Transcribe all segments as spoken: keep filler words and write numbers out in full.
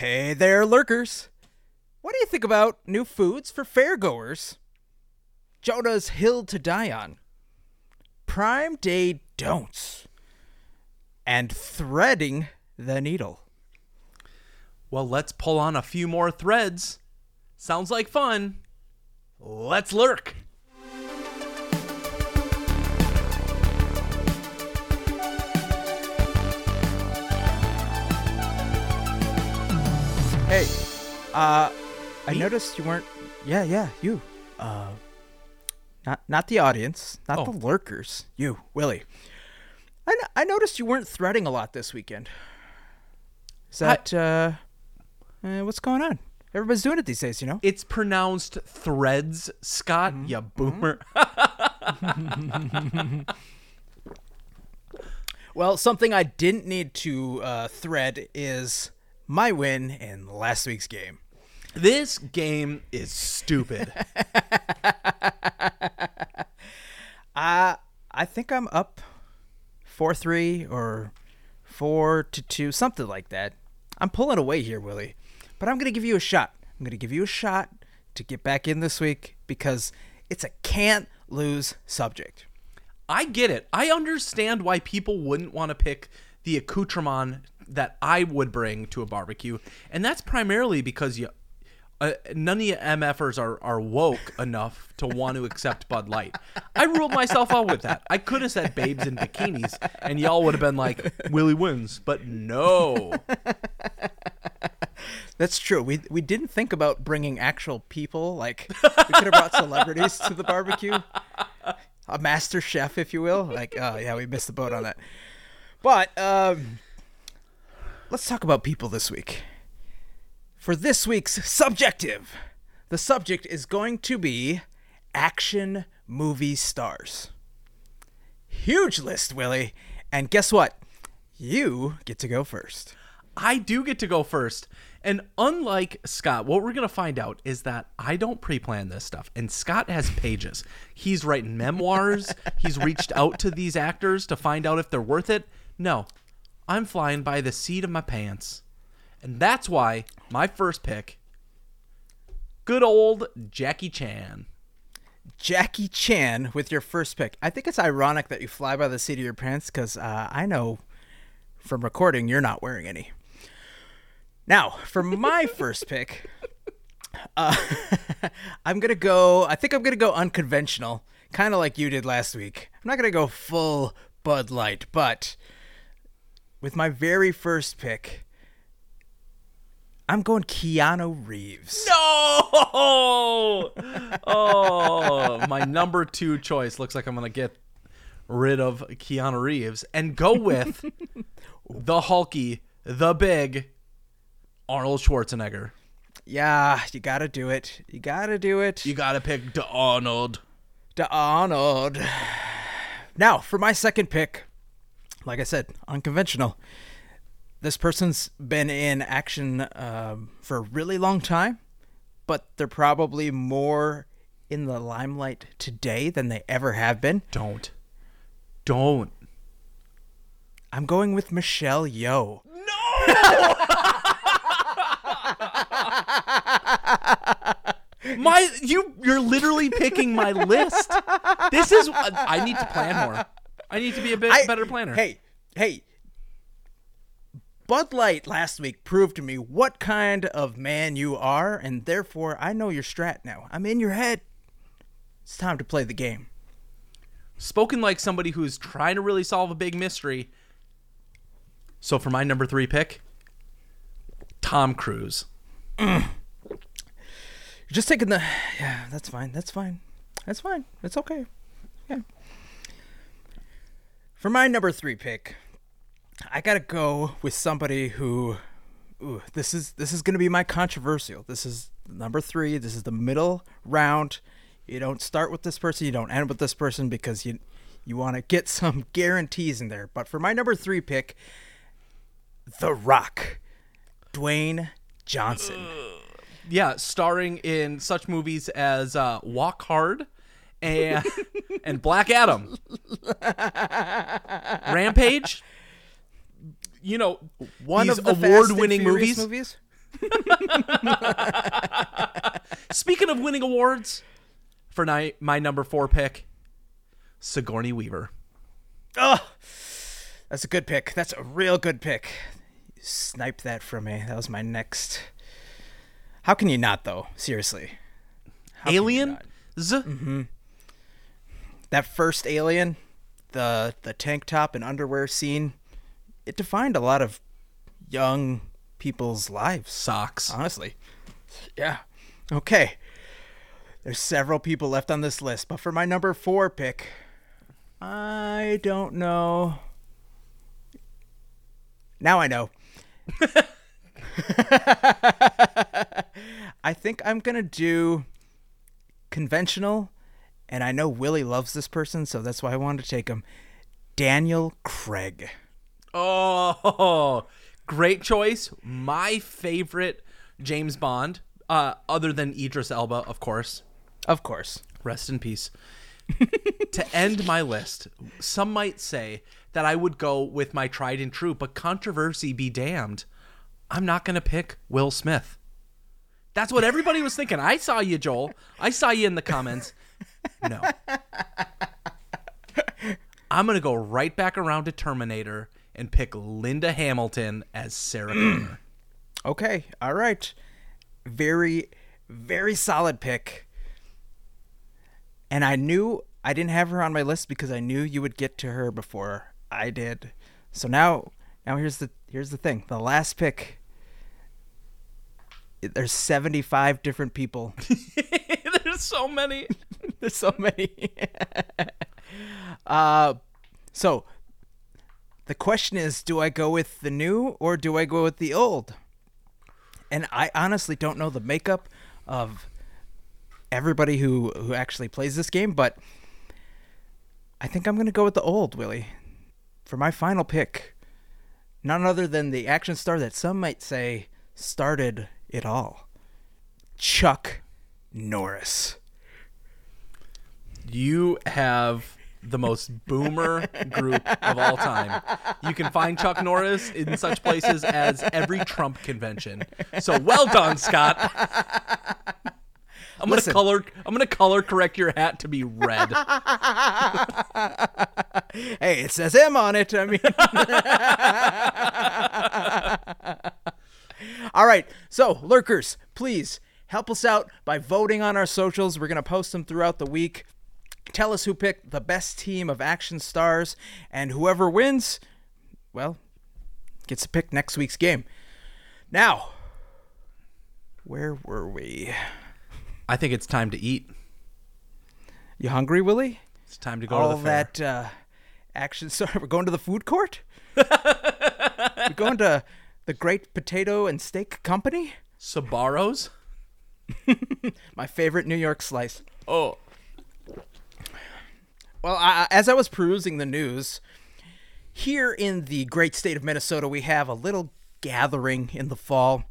Hey there, lurkers. What do you think about new foods for fairgoers? Jonah's Hill to die on. Prime Day don'ts. And threading the needle. Well, let's pull on a few more threads. Sounds like fun. Let's lurk. Hey, uh, I Me? noticed you weren't, yeah, yeah, you, uh, not not the audience, not oh. the lurkers, you, Willie. I, n- I noticed you weren't threading a lot this weekend. Is that, I, uh, uh, what's going on? Everybody's doing it these days, you know? It's pronounced threads, Scott, mm-hmm. you boomer. Mm-hmm. Well, something I didn't need to uh, thread is my win in last week's game. This game is stupid. uh, I think I'm up four three or four to two, something like that. I'm pulling away here, Willie. But I'm going to give you a shot. I'm going to give you a shot to get back in this week because it's a can't lose subject. I get it. I understand why people wouldn't want to pick the accoutrement that I would bring to a barbecue, and that's primarily because you, uh, none of you MFers are, are woke enough to want to accept Bud Light. I ruled myself out with that. I could have said babes in bikinis, and y'all would have been like, Willie wins, but no. That's true. We we didn't think about bringing actual people. Like, we could have brought celebrities to the barbecue. A master chef, if you will. Like, oh, yeah, we missed the boat on that. But, um... let's talk about people this week. For this week's subjective, the subject is going to be action movie stars. Huge list, Willie. And guess what? You get to go first. I do get to go first. And unlike Scott, what we're going to find out is that I don't pre-plan this stuff. And Scott has pages. He's writing memoirs. He's reached out to these actors to find out if they're worth it. No. I'm flying by the seat of my pants. And that's why my first pick, good old Jackie Chan. Jackie Chan with your first pick. I think it's ironic that you fly by the seat of your pants because uh, I know from recording you're not wearing any. Now, for my first pick, uh, I'm going to go, I think I'm going to go unconventional, kind of like you did last week. I'm not going to go full Bud Light, but with my very first pick, I'm going Keanu Reeves. No! Oh, my number two choice. Looks like I'm going to get rid of Keanu Reeves and go with the hulky, the big Arnold Schwarzenegger. Yeah, you got to do it. You got to do it. You got to pick the Arnold. The Arnold. Now, for my second pick. Like I said, unconventional. This person's been in action um, for a really long time, but they're probably more in the limelight today than they ever have been. Don't. Don't. I'm going with Michelle Yeoh. No! my, you, you're literally picking my list. This is, I need to plan more. I need to be a bit I, better planner. Hey, hey. Bud Light last week proved to me what kind of man you are, and therefore I know your strat now. I'm in your head. It's time to play the game. Spoken like somebody who's trying to really solve a big mystery. So for my number three pick, Tom Cruise. You're just taking the... Yeah, that's fine. That's fine. That's fine. It's okay. Yeah. For my number three pick, I gotta go with somebody who, ooh, this is this is gonna be my controversial. This is number three. This is the middle round. You don't start with this person. You don't end with this person because you you want to get some guarantees in there. But for my number three pick, The Rock, Dwayne Johnson. Yeah, starring in such movies as uh, Walk Hard. And, and Black Adam. Rampage. You know, one of the award-winning movies. movies? Speaking of winning awards, for my, my number four pick, Sigourney Weaver. Oh, that's a good pick. That's a real good pick. You sniped that from me. That was my next. How can you not, though? Seriously. How Alien? Z- mm-hmm. That first Alien, the the tank top and underwear scene, it defined a lot of young people's lives. Socks. Honestly. Yeah. Okay. There's several people left on this list, but for my number four pick, I don't know. Now I know. I think I'm going to do conventional, and I know Willie loves this person, so that's why I wanted to take him. Daniel Craig. Oh, great choice. My favorite James Bond, uh, other than Idris Elba, of course. Of course. Rest in peace. To end my list, some might say that I would go with my tried and true, but controversy be damned, I'm not going to pick Will Smith. That's what everybody was thinking. I saw you, Joel. I saw you in the comments. No. I'm going to go right back around to Terminator and pick Linda Hamilton as Sarah Connor. Okay. All right. Very, very solid pick. And I knew I didn't have her on my list because I knew you would get to her before I did. So now, now here's the here's the thing. The last pick. There's seventy-five different people. There's so many. There's so many. uh, so the question is, do I go with the new or do I go with the old? And I honestly don't know the makeup of everybody who, who actually plays this game, but I think I'm going to go with the old, Willie. For my final pick, none other than the action star that some might say started it all. Chuck Norris. You have the most boomer group of all time. You can find Chuck Norris in such places as every Trump convention. So well done, Scott. I'm gonna Listen. color I'm gonna color correct your hat to be red. Hey, it says M on it. I mean All right. So, lurkers, please help us out by voting on our socials. We're gonna post them throughout the week. Tell us who picked the best team of action stars, and whoever wins, well, gets to pick next week's game. Now, where were we? I think it's time to eat. You hungry, Willie? It's time to go All to the fair. All that uh, action star. We're going to the food court? We're going to the Great Potato and Steak Company? Sbarro's? My favorite New York slice. Oh. Well, I, as I was perusing the news, here in the great state of Minnesota, we have a little gathering in the fall.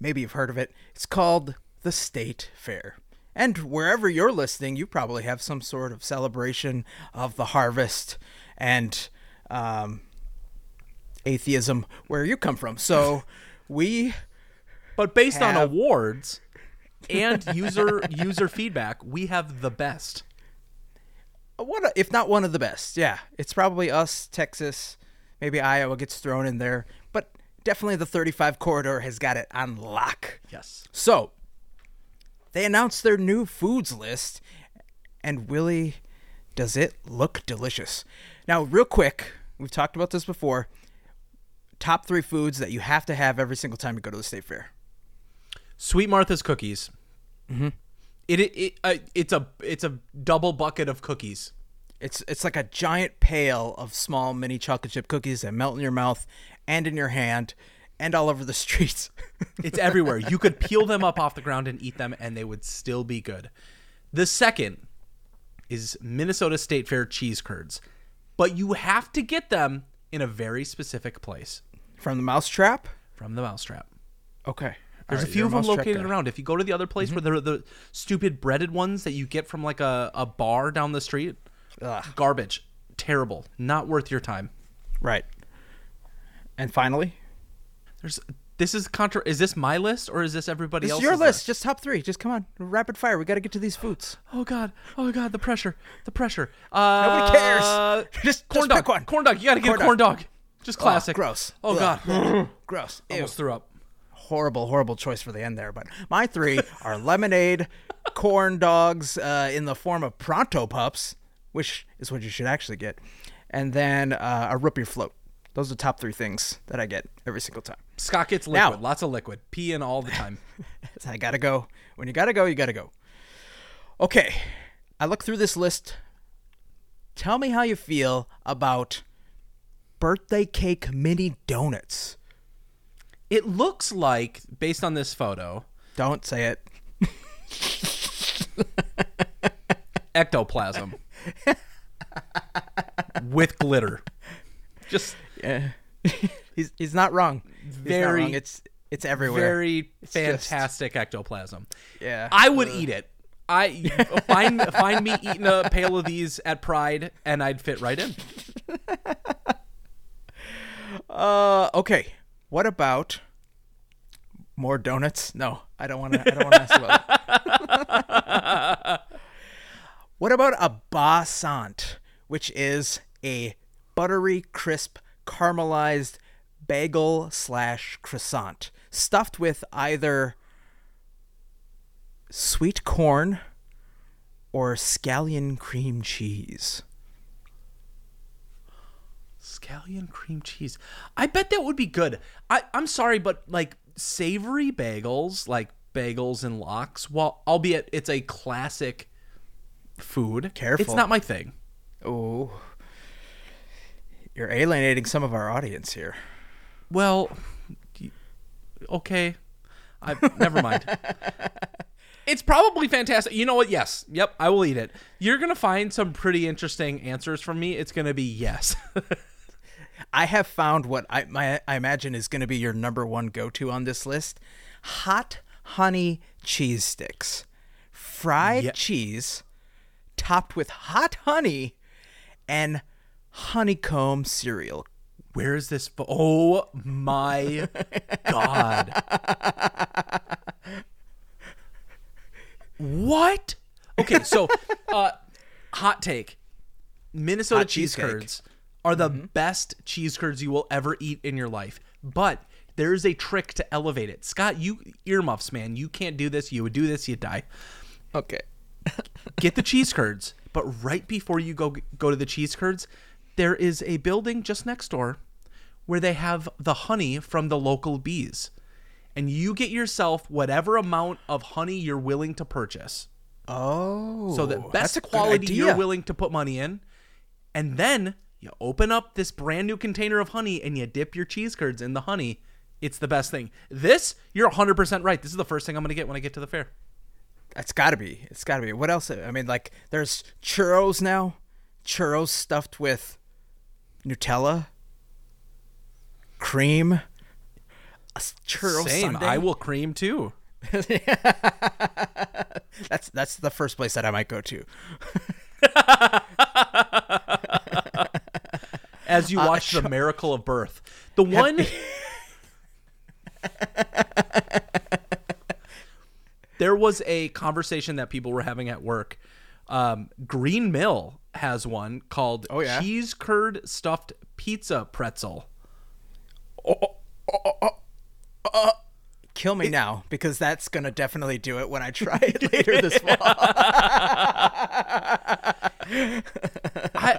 Maybe you've heard of it. It's called the State Fair. And wherever you're listening, you probably have some sort of celebration of the harvest and um, atheism where you come from. So we But based have... on awards and user user feedback, we have the best. What a, if not one of the best. Yeah. It's probably us, Texas, maybe Iowa gets thrown in there, but definitely the thirty-five corridor has got it on lock. Yes. So they announced their new foods list, and Willie, does it look delicious? Now, real quick, we've talked about this before. Top three foods that you have to have every single time you go to the State Fair. Sweet Martha's Cookies. Mm-hmm. It it, it uh, it's a it's a double bucket of cookies. It's it's like a giant pail of small mini chocolate chip cookies that melt in your mouth and in your hand. And all over the streets. It's everywhere. You could peel them up off the ground and eat them, and they would still be good. The second is Minnesota State Fair cheese curds. But you have to get them in a very specific place. From the Mousetrap? From the Mousetrap. Okay. There's right, a few of them located guy. around. If you go to the other place mm-hmm. where there are the stupid breaded ones that you get from like a, a bar down the street, Ugh. garbage. Terrible. Not worth your time. Right. And finally, there's This is contra. Is this my list or is this everybody else's? This is your list. Just top three. Just come on, rapid fire. We got to get to these foods. Oh god. Oh god. The pressure. The pressure. Uh, Nobody cares. Just corn dog. One. Corn dog. You got to get a corn dog. Just classic. Oh, gross. Oh god. Gross. Ew. Almost threw up. Horrible, horrible choice for the end there. But my three are lemonade, corn dogs uh, in the form of Pronto Pups, which is what you should actually get, and then uh, a root beer float. Those are the top three things that I get every single time. Scott gets liquid. Now, lots of liquid. Peeing all the time. I gotta go. When you gotta go, you gotta go. Okay. I look through this list. Tell me how you feel about birthday cake mini donuts. It looks like, based on this photo... Don't say it. Ectoplasm. With glitter. Just... Yeah. he's he's not wrong. He's very not wrong. It's it's everywhere. Very it's fantastic just... ectoplasm. Yeah. I would uh, eat it. I find find me eating a pail of these at Pride and I'd fit right in. Uh okay. What about more donuts? No, I don't want to I don't want to ask about that. What about a croissant, which is a buttery crisp caramelized bagel slash croissant stuffed with either sweet corn or scallion cream cheese? Scallion cream cheese. I bet that would be good. I, I'm sorry, but like savory bagels, like bagels and lox, while albeit it's a classic food. Careful. It's not my thing. Oh. You're alienating some of our audience here. Well, okay. I never mind. It's probably fantastic. You know what? Yes. Yep. I will eat it. You're going to find some pretty interesting answers from me. It's going to be yes. I have found what I, my, I imagine is going to be your number one go-to on this list. Hot honey cheese sticks. Fried yep. cheese topped with hot honey and honeycomb cereal. Where is this? Fo- oh my god. What? Okay, so uh hot take. Minnesota hot cheese cheesecake. curds are the mm-hmm. best cheese curds you will ever eat in your life. But there is a trick to elevate it. Scott, you earmuffs, man. You can't do this. You would do this, you'd die. Okay. Get the cheese curds, but right before you go go to the cheese curds, there is a building just next door where they have the honey from the local bees. And you get yourself whatever amount of honey you're willing to purchase. Oh. So the best quality you're willing to put money in. And then you open up this brand new container of honey and you dip your cheese curds in the honey. It's the best thing. This, you're one hundred percent right. This is the first thing I'm going to get when I get to the fair. It's got to be. It's got to be. What else? I mean, like, there's churros now. Churros stuffed with Nutella, cream, a churro Same. Sundae. I will cream too. that's that's the first place that I might go to. As you watch uh, The Miracle of Birth, the one. There was a conversation that people were having at work. Um, Green Mill has one called oh, yeah. Cheese Curd Stuffed Pizza Pretzel. Oh, oh, oh, oh. Uh, kill me it, now, because that's going to definitely do it when I try it later this fall. I,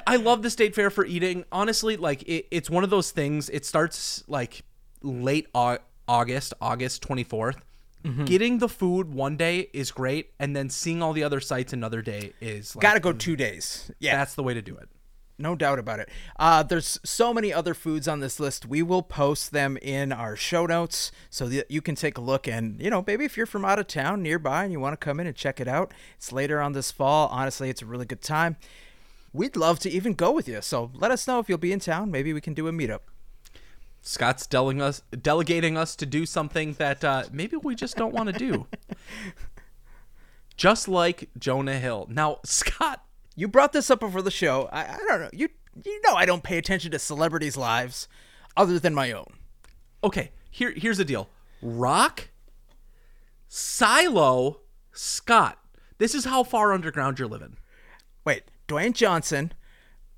I love the state fair for eating. Honestly, like it, it's one of those things. It starts like late au- August, August twenty-fourth. Mm-hmm. Getting the food one day is great. And then seeing all the other sites another day is like, got to go two days. Yeah, that's the way to do it. No doubt about it. Uh, there's so many other foods on this list. We will post them in our show notes so that you can take a look. And, you know, maybe if you're from out of town nearby and you want to come in and check it out, it's later on this fall. Honestly, it's a really good time. We'd love to even go with you. So let us know if you'll be in town. Maybe we can do a meetup. Scott's delegating us, delegating us to do something that uh, maybe we just don't want to do. Just like Jonah Hill. Now, Scott. You brought this up before the show. I, I don't know. You you know I don't pay attention to celebrities' lives other than my own. Okay. here, here's the deal. Rock, Silo, Scott. This is how far underground you're living. Wait, Dwayne Johnson,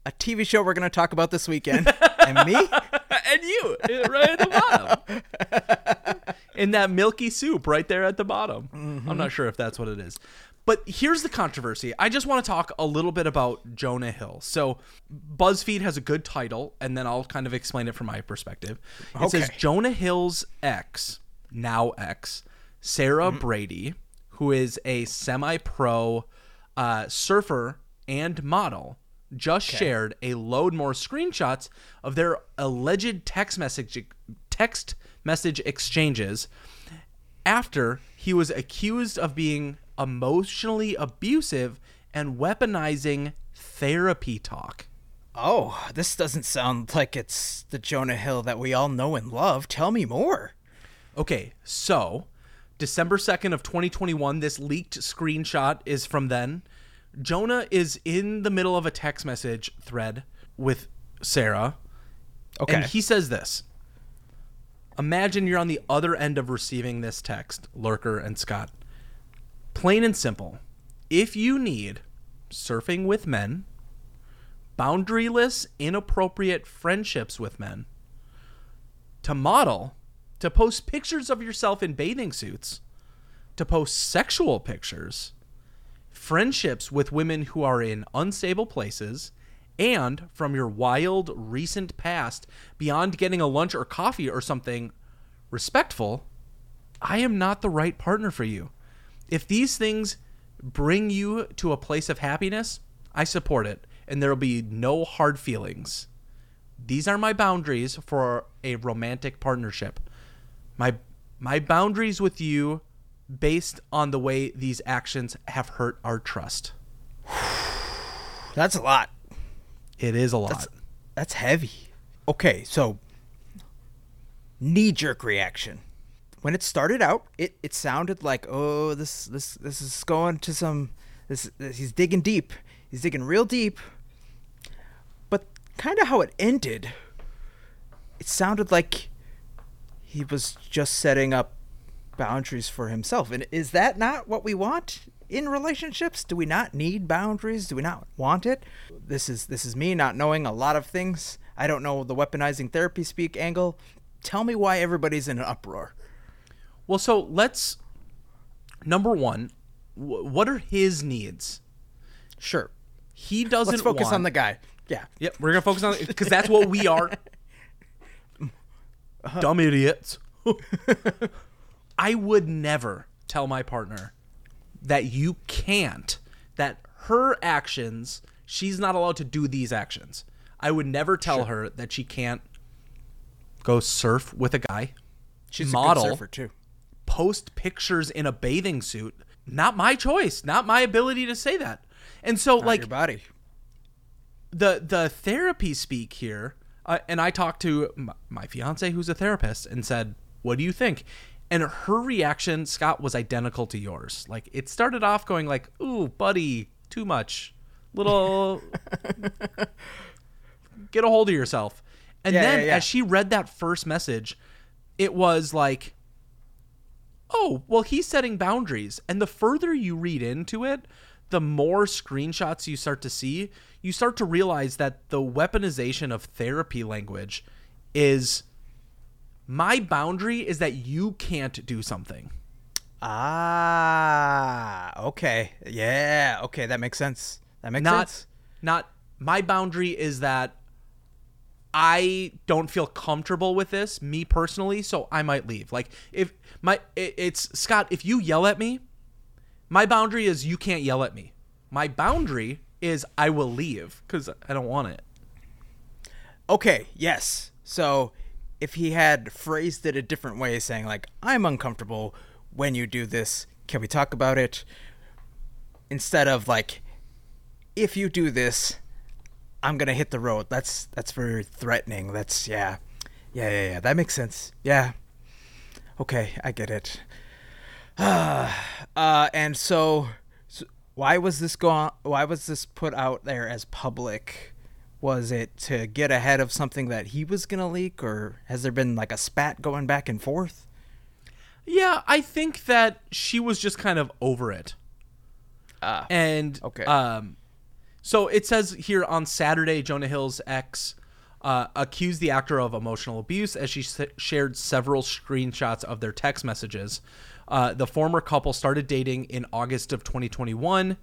a T V show we're going to talk about this weekend, and me? And you, right at the bottom. In that milky soup right there at the bottom. Mm-hmm. I'm not sure if that's what it is. But here's the controversy. I just want to talk a little bit about Jonah Hill. So BuzzFeed has a good title, and then I'll kind of explain it from my perspective. It okay. says Jonah Hill's ex, now ex, Sarah mm-hmm. Brady, who is a semi-pro uh, surfer and model, just okay. shared a load more screenshots of their alleged text message text message exchanges after he was accused of being emotionally abusive and weaponizing therapy talk. Oh, this doesn't sound like it's the Jonah Hill that we all know and love. Tell me more. Okay, so December second of twenty twenty-one, this leaked screenshot is from then. Jonah is in the middle of a text message thread with Sarah. Okay. And he says this. Imagine you're on the other end of receiving this text, Lurker and Scott. Plain and simple, if you need surfing with men, boundaryless, inappropriate friendships with men, to model, to post pictures of yourself in bathing suits, to post sexual pictures, friendships with women who are in unstable places, and from your wild recent past, beyond getting a lunch or coffee or something respectful, I am not the right partner for you. If these things bring you to a place of happiness, I support it, and there will be no hard feelings. These are my boundaries for a romantic partnership. My my boundaries with you based on the way these actions have hurt our trust. That's a lot. It is a lot. That's, that's heavy. Okay, so knee-jerk reaction. When it started out, it, it sounded like, oh, this this this is going to some, this, this he's digging deep, he's digging real deep. But kind of how it ended, it sounded like he was just setting up boundaries for himself. And is that not what we want in relationships? Do we not need boundaries? Do we not want it? This is this is me not knowing a lot of things. I don't know the weaponizing therapy speak angle. Tell me why everybody's in an uproar. Well, so let's, number one, w- what are his needs? Sure. He doesn't Let's focus want, on the guy. Yeah. Yep, we're going to focus on, because that's what we are. Uh-huh. Dumb idiots. I would never tell my partner that you can't, that her actions, she's not allowed to do these actions. I would never tell sure. her that she can't go surf with a guy. She's model, a good surfer too. Post pictures in a bathing suit. Not my choice. Not my ability to say that. And so, not like your body. The the therapy speak here, uh, and I talked to my, my fiance, who's a therapist, and said, "What do you think?" And her reaction, Scott, was identical to yours. Like it started off going like, "Ooh, buddy, too much, little, get a hold of yourself." And yeah, then yeah, yeah. as she read that first message, it was like, oh, well, he's setting boundaries. And the further you read into it, the more screenshots you start to see, you start to realize that the weaponization of therapy language is my boundary is that you can't do something. Ah, okay. Yeah. Okay. That makes sense. That makes not, sense. Not my boundary is that I don't feel comfortable with this, me personally, so I might leave. Like if my it, it's Scott, if you yell at me, my boundary is you can't yell at me. My boundary is I will leave because I don't want it. Okay, yes. So if he had phrased it a different way, saying like, I'm uncomfortable when you do this, can we talk about it? Instead of like, if you do this, I'm going to hit the road. That's that's very threatening. That's, yeah. Yeah, yeah, yeah. That makes sense. Yeah. Okay, I get it. Uh, uh, and so, so why was this go on, why was this put out there as public Was it to get ahead of something that he was going to leak, or has there been like a spat going back and forth? Yeah, I think that she was just kind of over it. Uh, and okay. um, so it says here on Saturday, Jonah Hill's ex uh, accused the actor of emotional abuse as she s- shared several screenshots of their text messages. Uh, the former couple started dating in August of twenty twenty-one,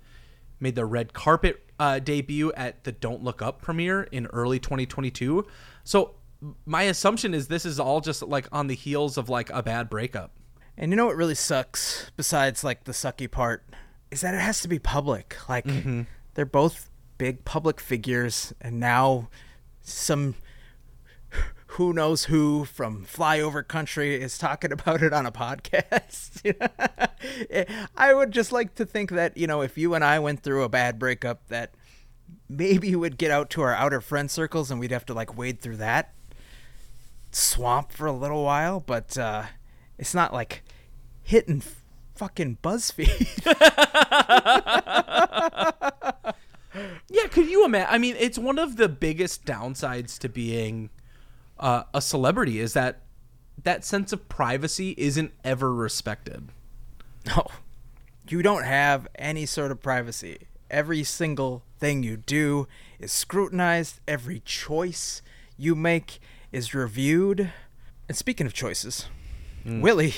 made their red carpet uh, debut at the Don't Look Up premiere in early twenty twenty-two. So my assumption is this is all just like on the heels of like a bad breakup. And you know what really sucks, besides like the sucky part, is that it has to be public. Like mm-hmm. They're both big public figures, and now some who knows who from flyover country is talking about it on a podcast. I would just like to think that, you know, if you and I went through a bad breakup, that maybe we'd get out to our outer friend circles and we'd have to like wade through that swamp for a little while, but uh, it's not like hitting fucking BuzzFeed. Yeah, could you imagine? I mean, it's one of the biggest downsides to being uh, a celebrity is that that sense of privacy isn't ever respected. No, you don't have any sort of privacy. Every single thing you do is scrutinized. Every choice you make is reviewed. And speaking of choices, mm. Willie,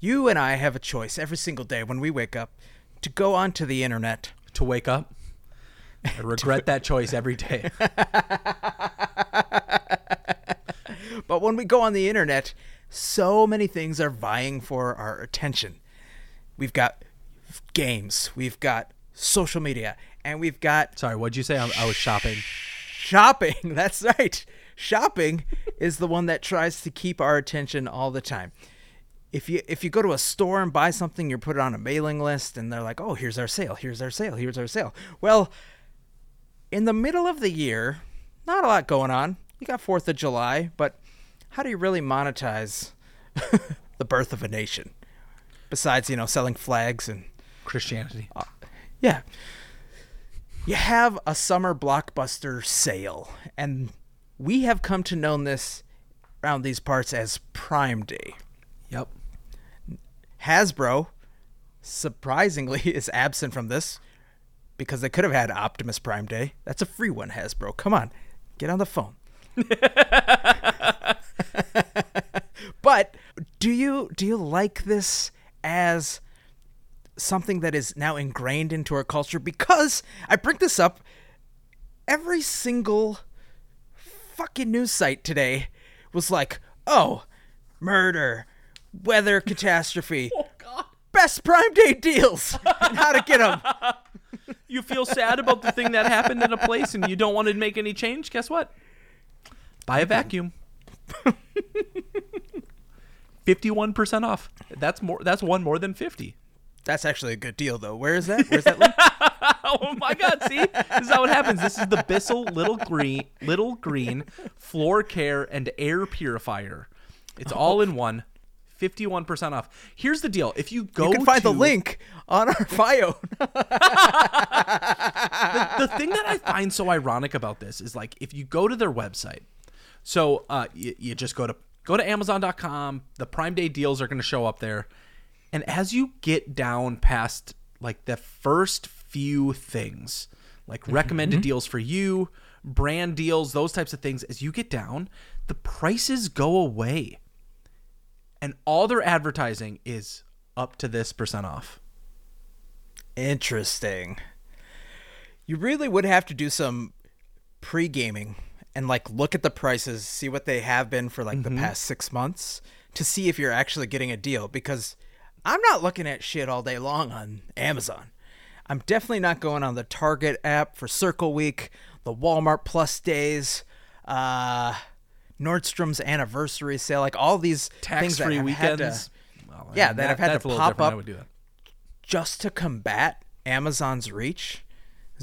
you and I have a choice every single day when we wake up to go onto the internet. To wake up? I regret that choice every day. But when we go on the internet, so many things are vying for our attention. We've got games. We've got social media. And we've got... Sorry, what'd you say? I, I was shopping. Shopping. That's right. Shopping is the one that tries to keep our attention all the time. If you if you go to a store and buy something, you're put on a mailing list, and they're like, oh, here's our sale, here's our sale, here's our sale. Well, in the middle of the year, not a lot going on. You got fourth of July, but how do you really monetize the birth of a nation? Besides, you know, selling flags and... Christianity. Uh, yeah. You have a summer blockbuster sale, and we have come to know this around these parts as Prime Day. Yep. Hasbro, surprisingly, is absent from this because they could have had Optimus Prime Day. That's a free one, Hasbro. Come on, get on the phone. But do you do you like this as something that is now ingrained into our culture? Because I bring this up every single fucking news site today was like, oh, murder, weather catastrophe, oh, God. Best Prime Day deals, and how to get them. You feel sad about the thing that happened in a place and you don't want to make any change? Guess what? Buy a vacuum. fifty-one percent off. That's more. That's one more than fifty. That's actually a good deal, though. Where is that? Where's that link? Oh, my God. See? This is how it happens. This is the Bissell Little Green, Little Green Floor Care and Air Purifier. It's all in one. fifty-one percent off. Here's the deal. If you go to... You can find to... the link on our bio. the, the thing that I find so ironic about this is, like, if you go to their website, so uh, you, you just go to go to Amazon dot com, the Prime Day deals are going to show up there, and as you get down past, like, the first few things, like recommended mm-hmm. deals for you, brand deals, those types of things, as you get down, the prices go away. And all their advertising is up to this percent off. Interesting. You really would have to do some pre-gaming and like look at the prices, see what they have been for like mm-hmm. the past six months to see if you're actually getting a deal. Because I'm not looking at shit all day long on Amazon. I'm definitely not going on the Target app for Circle Week, the Walmart Plus days, uh... Nordstrom's anniversary sale, like all these tax-free weekends. To, well, yeah, I mean, that I've had to pop up just to combat Amazon's reach.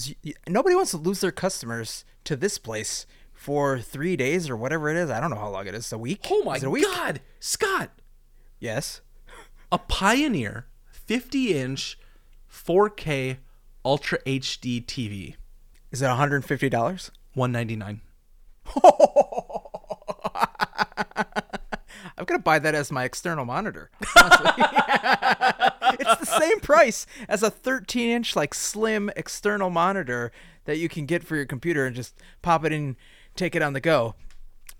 You, you, nobody wants to lose their customers to this place for three days or whatever it is. I don't know how long it is. A week? Oh my week? God, Scott! Yes, a Pioneer fifty-inch four K Ultra H D T V. Is it one hundred fifty dollars? one ninety-nine. I'm going to buy that as my external monitor. It's the same price as a thirteen inch like slim external monitor that you can get for your computer and just pop it in, take it on the go.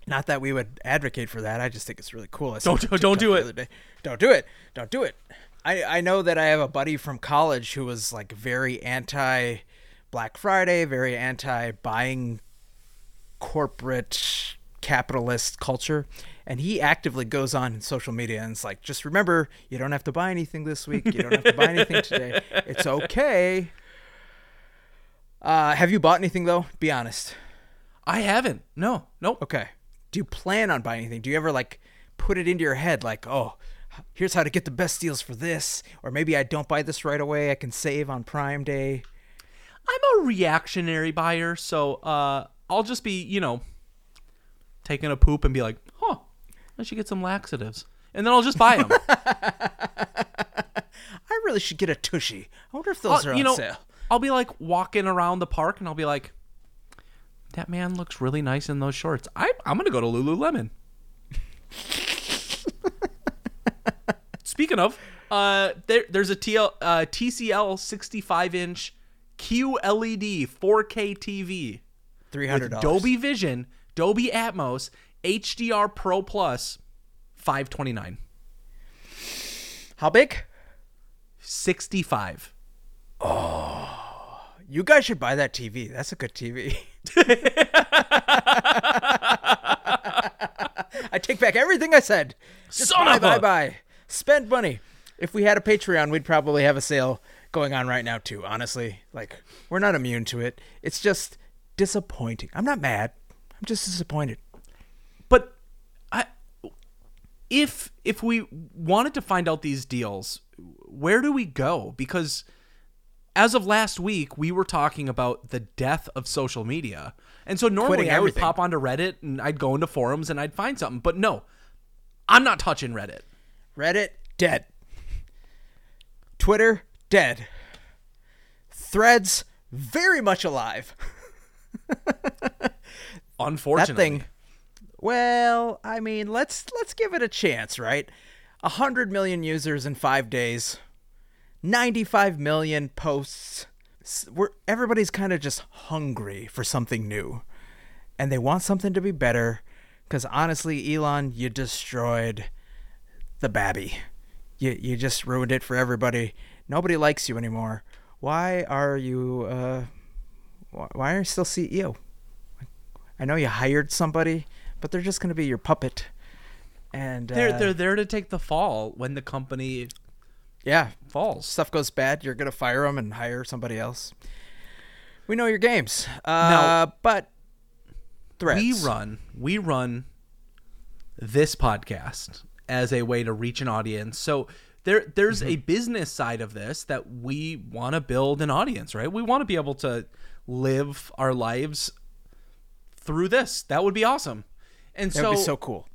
Not that we would advocate for that. I just think it's really cool. Don't don't do it. Don't do it. Don't do it. I, I know that I have a buddy from college who was like very anti Black Friday, very anti buying corporate capitalist culture. And he actively goes on social media and it's like, just remember, you don't have to buy anything this week. You don't have to buy anything today. It's okay. Uh, have you bought anything though? Be honest. I haven't. No. Nope. Okay. Do you plan on buying anything? Do you ever like put it into your head like, oh, here's how to get the best deals for this, or maybe I don't buy this right away. I can save on Prime Day. I'm a reactionary buyer, so uh, I'll just be, you know, taking a poop and be like, huh, I should get some laxatives. And then I'll just buy them. I really should get a Tushy. I wonder if those I'll, are on you know, sale. I'll be like walking around the park and I'll be like, that man looks really nice in those shorts. I, I'm going to go to Lululemon. Speaking of, uh, there, there's a T L, uh, T C L sixty-five inch Q L E D four K T V, three hundred dollars with Dolby Vision, Dolby Atmos, H D R Pro Plus, five twenty-nine. How big? sixty-five. Oh, you guys should buy that T V. That's a good T V. I take back everything I said. Just Son buy, of buy, a- buy. Spend money. If we had a Patreon, we'd probably have a sale going on right now too, honestly. Like, we're not immune to it. It's just disappointing. I'm not mad. I'm just disappointed. But I, if if we wanted to find out these deals, where do we go? Because as of last week, we were talking about the death of social media. And so normally I would pop onto Reddit and I'd go into forums and I'd find something. But no, I'm not touching Reddit. Reddit, dead. Twitter, dead. Threads, very much alive. Unfortunately. That thing, well, I mean, let's let's give it a chance, right? one hundred million users in five days. ninety-five million posts. We're, everybody's kind of just hungry for something new. And they want something to be better. Because honestly, Elon, you destroyed the babby. You you just ruined it for everybody. Nobody likes you anymore. Why are you, uh, why are you still C E O? I know you hired somebody, but they're just going to be your puppet. And They're, uh, they're there to take the fall when the company yeah, falls. Stuff goes bad, you're going to fire them and hire somebody else. We know your games. Uh, now, but Threads. We run, we run this podcast as a way to reach an audience. So there, there's mm-hmm. a business side of this that we want to build an audience, right? We want to be able to live our lives through this. That would be awesome. And that so, would be so cool.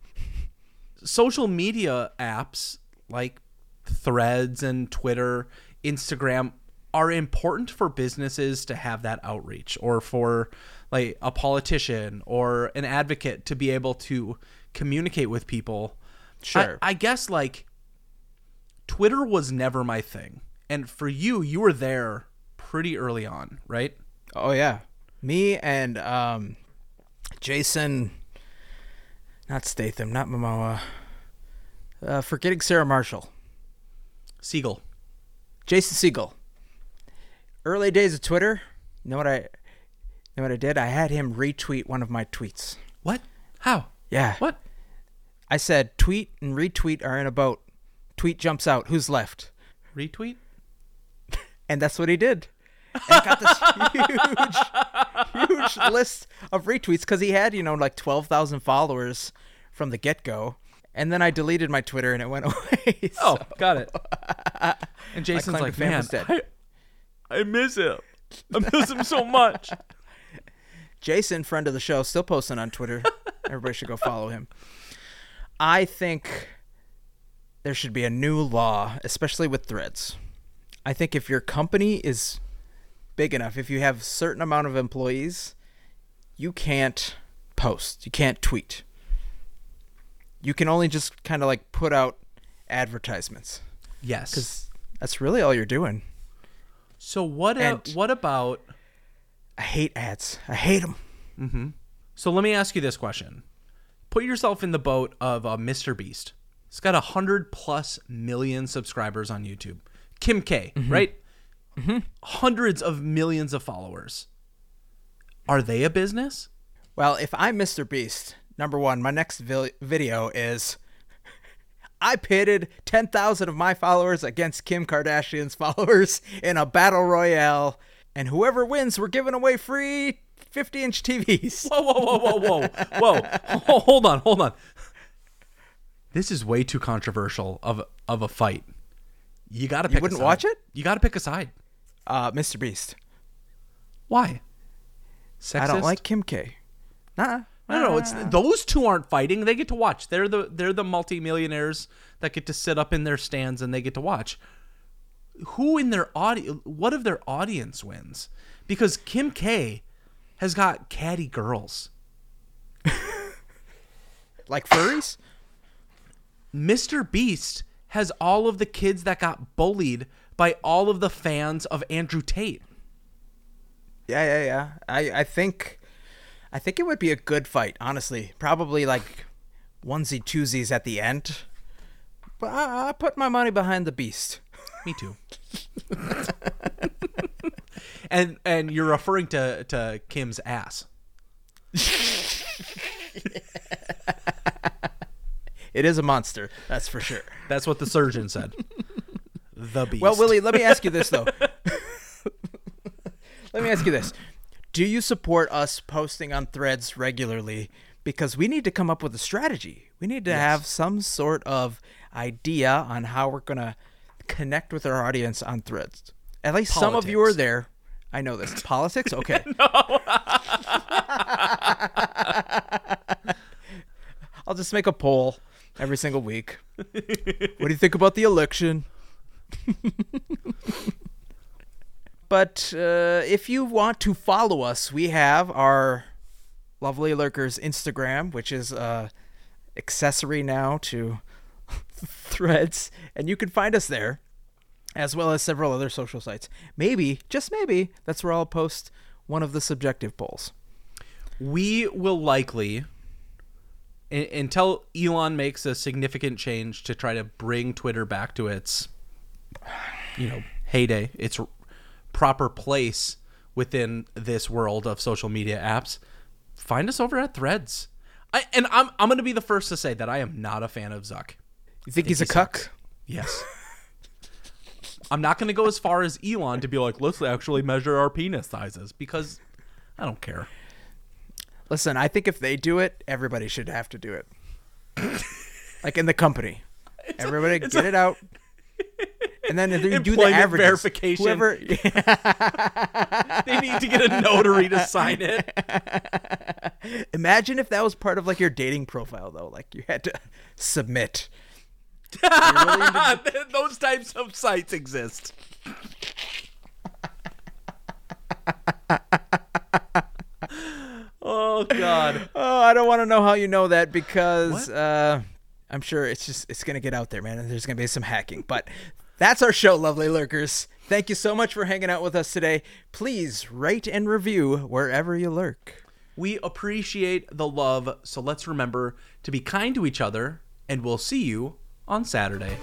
Social media apps like Threads and Twitter, Instagram are important for businesses to have that outreach, or for like a politician or an advocate to be able to communicate with people. Sure. I, I guess like Twitter was never my thing. And for you, you were there pretty early on, right? Oh, yeah. Me and um, Jason, not Statham, not Momoa, uh, forgetting Sarah Marshall. Siegel. Jason Siegel. Early days of Twitter, you know what I, you know what I did? I had him retweet one of my tweets. What? How? Yeah. What? I said, tweet and retweet are in a boat. Tweet jumps out. Who's left? Retweet? And that's what he did. And I got this huge, huge list of retweets because he had, you know, like twelve thousand followers from the get-go. And then I deleted my Twitter and it went away. So. Oh, got it. And Jason's like, man, I, I miss him. I miss him so much. Jason, friend of the show, still posting on Twitter. Everybody should go follow him. I think there should be a new law, especially with Threads. I think if your company is big enough, if you have a certain amount of employees, you can't post. You can't tweet. You can only just kind of like put out advertisements. Yes. Because that's really all you're doing. So what a, what about... I hate ads. I hate them. Mm-hmm. So let me ask you this question. Put yourself in the boat of uh, MrBeast. He's got one hundred plus million subscribers on YouTube. Kim K, mm-hmm. right? Mm-hmm. Hundreds of millions of followers. Are they a business? Well, if I'm MrBeast, number one, my next vi- video is... I pitted ten thousand of my followers against Kim Kardashian's followers in a battle royale, and whoever wins, we're giving away free fifty-inch T Vs. Whoa, whoa, whoa, whoa, whoa, whoa! Hold on, hold on. This is way too controversial of of a fight. You gotta pick. You wouldn't a side. Watch it. You gotta pick a side. Uh, MrBeast. Why? Sexist? I don't like Kim K. Nah. No, no, it's those two aren't fighting. They get to watch. They're the they're the multimillionaires that get to sit up in their stands and they get to watch. Who in their audience? What if their audience wins? Because Kim K has got catty girls, like furries. MrBeast has all of the kids that got bullied by all of the fans of Andrew Tate. Yeah, yeah, yeah. I I think. I think it would be a good fight, honestly. Probably like onesie twosies at the end. But I, I put my money behind the Beast. Me too. and and you're referring to, to Kim's ass. It is a monster, that's for sure. That's what the surgeon said. The Beast. Well, Willie, let me ask you this, though. Let me ask you this. Do you support us posting on Threads regularly? Because we need to come up with a strategy. We need to yes. have some sort of idea on how we're going to connect with our audience on Threads. At least Politics. Some of you are there. I know this. Politics? Okay. No. I'll just make a poll every single week. What do you think about the election? But uh, if you want to follow us, we have our lovely lurkers Instagram, which is uh, accessory now to Threads. And you can find us there, as well as several other social sites. Maybe, just maybe, that's where I'll post one of the subjective polls. We will likely, in- until Elon makes a significant change to try to bring Twitter back to its, you know, heyday, its proper place within this world of social media apps, find us over at Threads. I, and I'm I'm going to be the first to say that I am not a fan of Zuck. You think, think he's he a sucks. Cuck? Yes. I'm not going to go as far as Elon to be like, let's actually measure our penis sizes, because I don't care. Listen, I think if they do it, everybody should have to do it. Like in the company. It's everybody a, get a, it out. And then if you do the average verification. Whoever... They need to get a notary to sign it. Imagine if that was part of like your dating profile, though. Like you had to submit. Really into... Those types of sites exist. Oh God. Oh, I don't want to know how you know that, because uh, I'm sure it's just it's gonna get out there, man, and there's gonna be some hacking, but. That's our show, lovely lurkers. Thank you so much for hanging out with us today. Please rate and review wherever you lurk. We appreciate the love, so let's remember to be kind to each other, and we'll see you on Saturday.